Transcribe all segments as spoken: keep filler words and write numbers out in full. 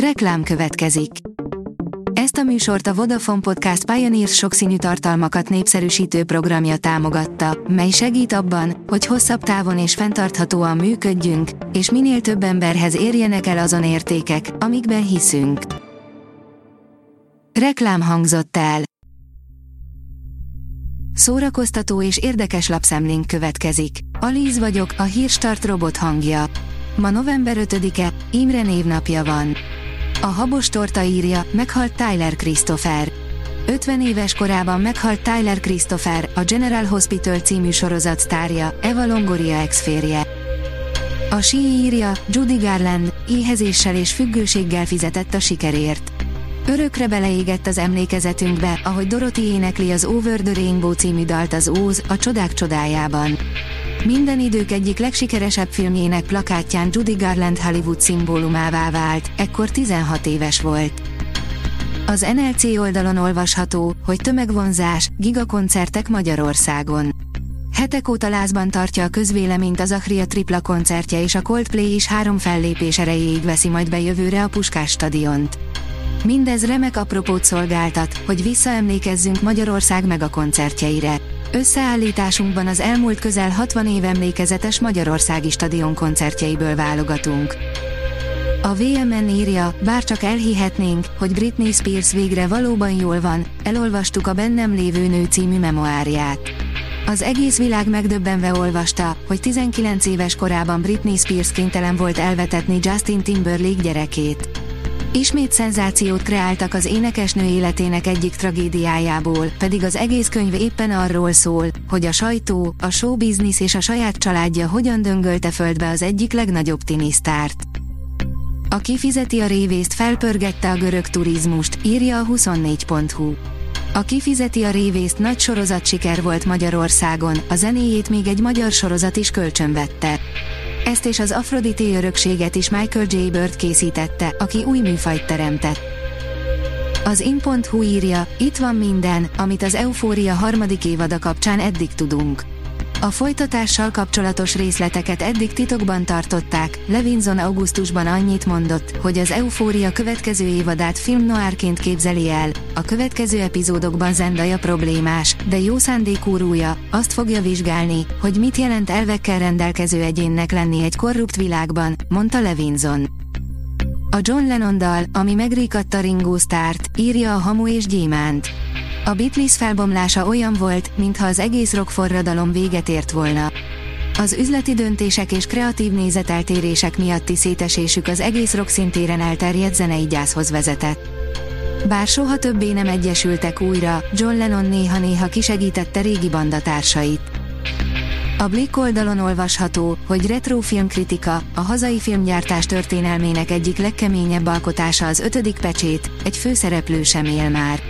Reklám következik. Ezt a műsort a Vodafone Podcast Pioneers sokszínű tartalmakat népszerűsítő programja támogatta, mely segít abban, hogy hosszabb távon és fenntarthatóan működjünk, és minél több emberhez érjenek el azon értékek, amikben hiszünk. Reklám hangzott el. Szórakoztató és érdekes lapszemlénk következik. Alíz vagyok, a Hírstart robot hangja. Ma november ötödike, Imre névnapja van. A habos torta írja, meghalt Tyler Christopher. ötven éves korában meghalt Tyler Christopher, a General Hospital című sorozat sztárja, Eva Longoria ex-férje. A sí írja, Judy Garland, éhezéssel és függőséggel fizetett a sikerért. Örökre beleégett az emlékezetünkbe, ahogy Dorothy énekli az Over the Rainbow című dalt az Óz, a Csodák csodájában. Minden idők egyik legsikeresebb filmjének plakátján Judy Garland Hollywood szimbólumává vált, ekkor tizenhat éves volt. Az en el cé oldalon olvasható, hogy tömegvonzás, gigakoncertek Magyarországon. Hetek óta lázban tartja a közvéleményt az Aria Tripla koncertje, és a Coldplay is három fellépés erejéig veszi majd be jövőre a Puskás stadiont. Mindez remek apropót szolgáltat, hogy visszaemlékezzünk Magyarország megakoncertjeire. Összeállításunkban az elmúlt közel hatvan év emlékezetes magyarországi stadionkoncertjeiből válogatunk. A vé em en írja, bárcsak elhihetnénk, hogy Britney Spears végre valóban jól van, elolvastuk a Bennem lévő nő című memoárját. Az egész világ megdöbbenve olvasta, hogy tizenkilenc éves korában Britney Spears kénytelen volt elvetetni Justin Timberlake gyerekét. Ismét szenzációt kreáltak az énekesnő életének egyik tragédiájából, pedig az egész könyv éppen arról szól, hogy a sajtó, a showbiznisz és a saját családja hogyan döngölte földbe az egyik legnagyobb tinisztárt. A kifizeti a révészt felpörgette a görög turizmust, írja a huszonnégy pont hu. A kifizeti a révészt nagy sorozat siker volt Magyarországon, a zenéjét még egy magyar sorozat is kölcsönvette. Ezt és az Aphrodité örökséget is Michael J. Bird készítette, aki új műfajt teremtett. Az in pont hu írja, itt van minden, amit az Eufória harmadik évada kapcsán eddig tudunk. A folytatással kapcsolatos részleteket eddig titokban tartották, Levinson augusztusban annyit mondott, hogy az Eufória következő évadát filmnoárként képzeli el, a következő epizódokban Zendaya problémás, de jó szándék úrúja, azt fogja vizsgálni, hogy mit jelent elvekkel rendelkező egyénnek lenni egy korrupt világban, mondta Levinson. A John Lennon dal, ami megríkatta Ringo Starrt, írja a Hamu és Gyémánt. A Beatles felbomlása olyan volt, mintha az egész rock forradalom véget ért volna. Az üzleti döntések és kreatív nézeteltérések miatti szétesésük az egész rock szintéren elterjedt zenei gyászhoz vezetett. Bár soha többé nem egyesültek újra, John Lennon néha-néha kisegítette régi bandatársait. A Blick oldalon olvasható, hogy retro filmkritika, a hazai filmgyártás történelmének egyik legkeményebb alkotása az ötödik pecsét, egy főszereplő sem él már.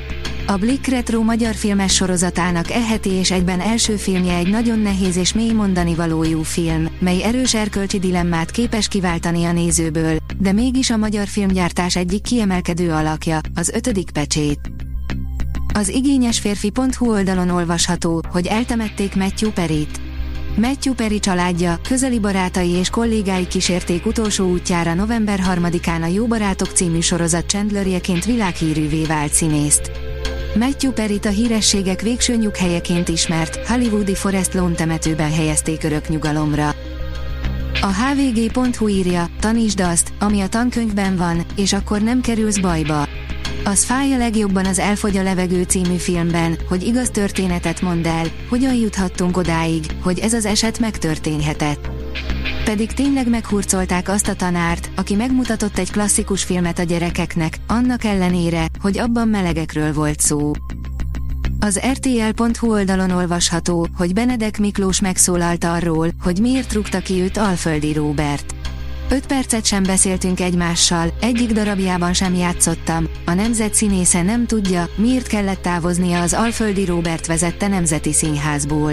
A Blick retro magyar filmes sorozatának e heti és egyben első filmje egy nagyon nehéz és mély mondani valójú film, mely erős erkölcsi dilemmát képes kiváltani a nézőből, de mégis a magyar filmgyártás egyik kiemelkedő alakja, az ötödik pecsét. Az igényesférfi pont hu oldalon olvasható, hogy eltemették Matthew Perryt. Matthew Perry családja, közeli barátai és kollégái kísérték utolsó útjára november harmadikán a Jó Barátok című sorozat Chandlerjeként világhírűvé vált színészt. Matthew Perryt a hírességek végső nyughelyeként ismert, hollywoodi Forest Lawn temetőben helyezték örök nyugalomra. A hvg pont hu írja, tanítsd azt, ami a tankönyvben van, és akkor nem kerülsz bajba. Az fáj a legjobban az Elfogy a levegő című filmben, hogy igaz történetet mondd el, hogyan juthattunk odáig, hogy ez az eset megtörténhetett. Pedig tényleg meghurcolták azt a tanárt, aki megmutatott egy klasszikus filmet a gyerekeknek, annak ellenére, hogy abban melegekről volt szó. Az er té el pont hu oldalon olvasható, hogy Benedek Miklós megszólalt arról, hogy miért rúgta ki őt Alföldi Róbert. Öt percet sem beszéltünk egymással, egyik darabjában sem játszottam, a nemzet színésze nem tudja, miért kellett távoznia az Alföldi Róbert vezette Nemzeti Színházból.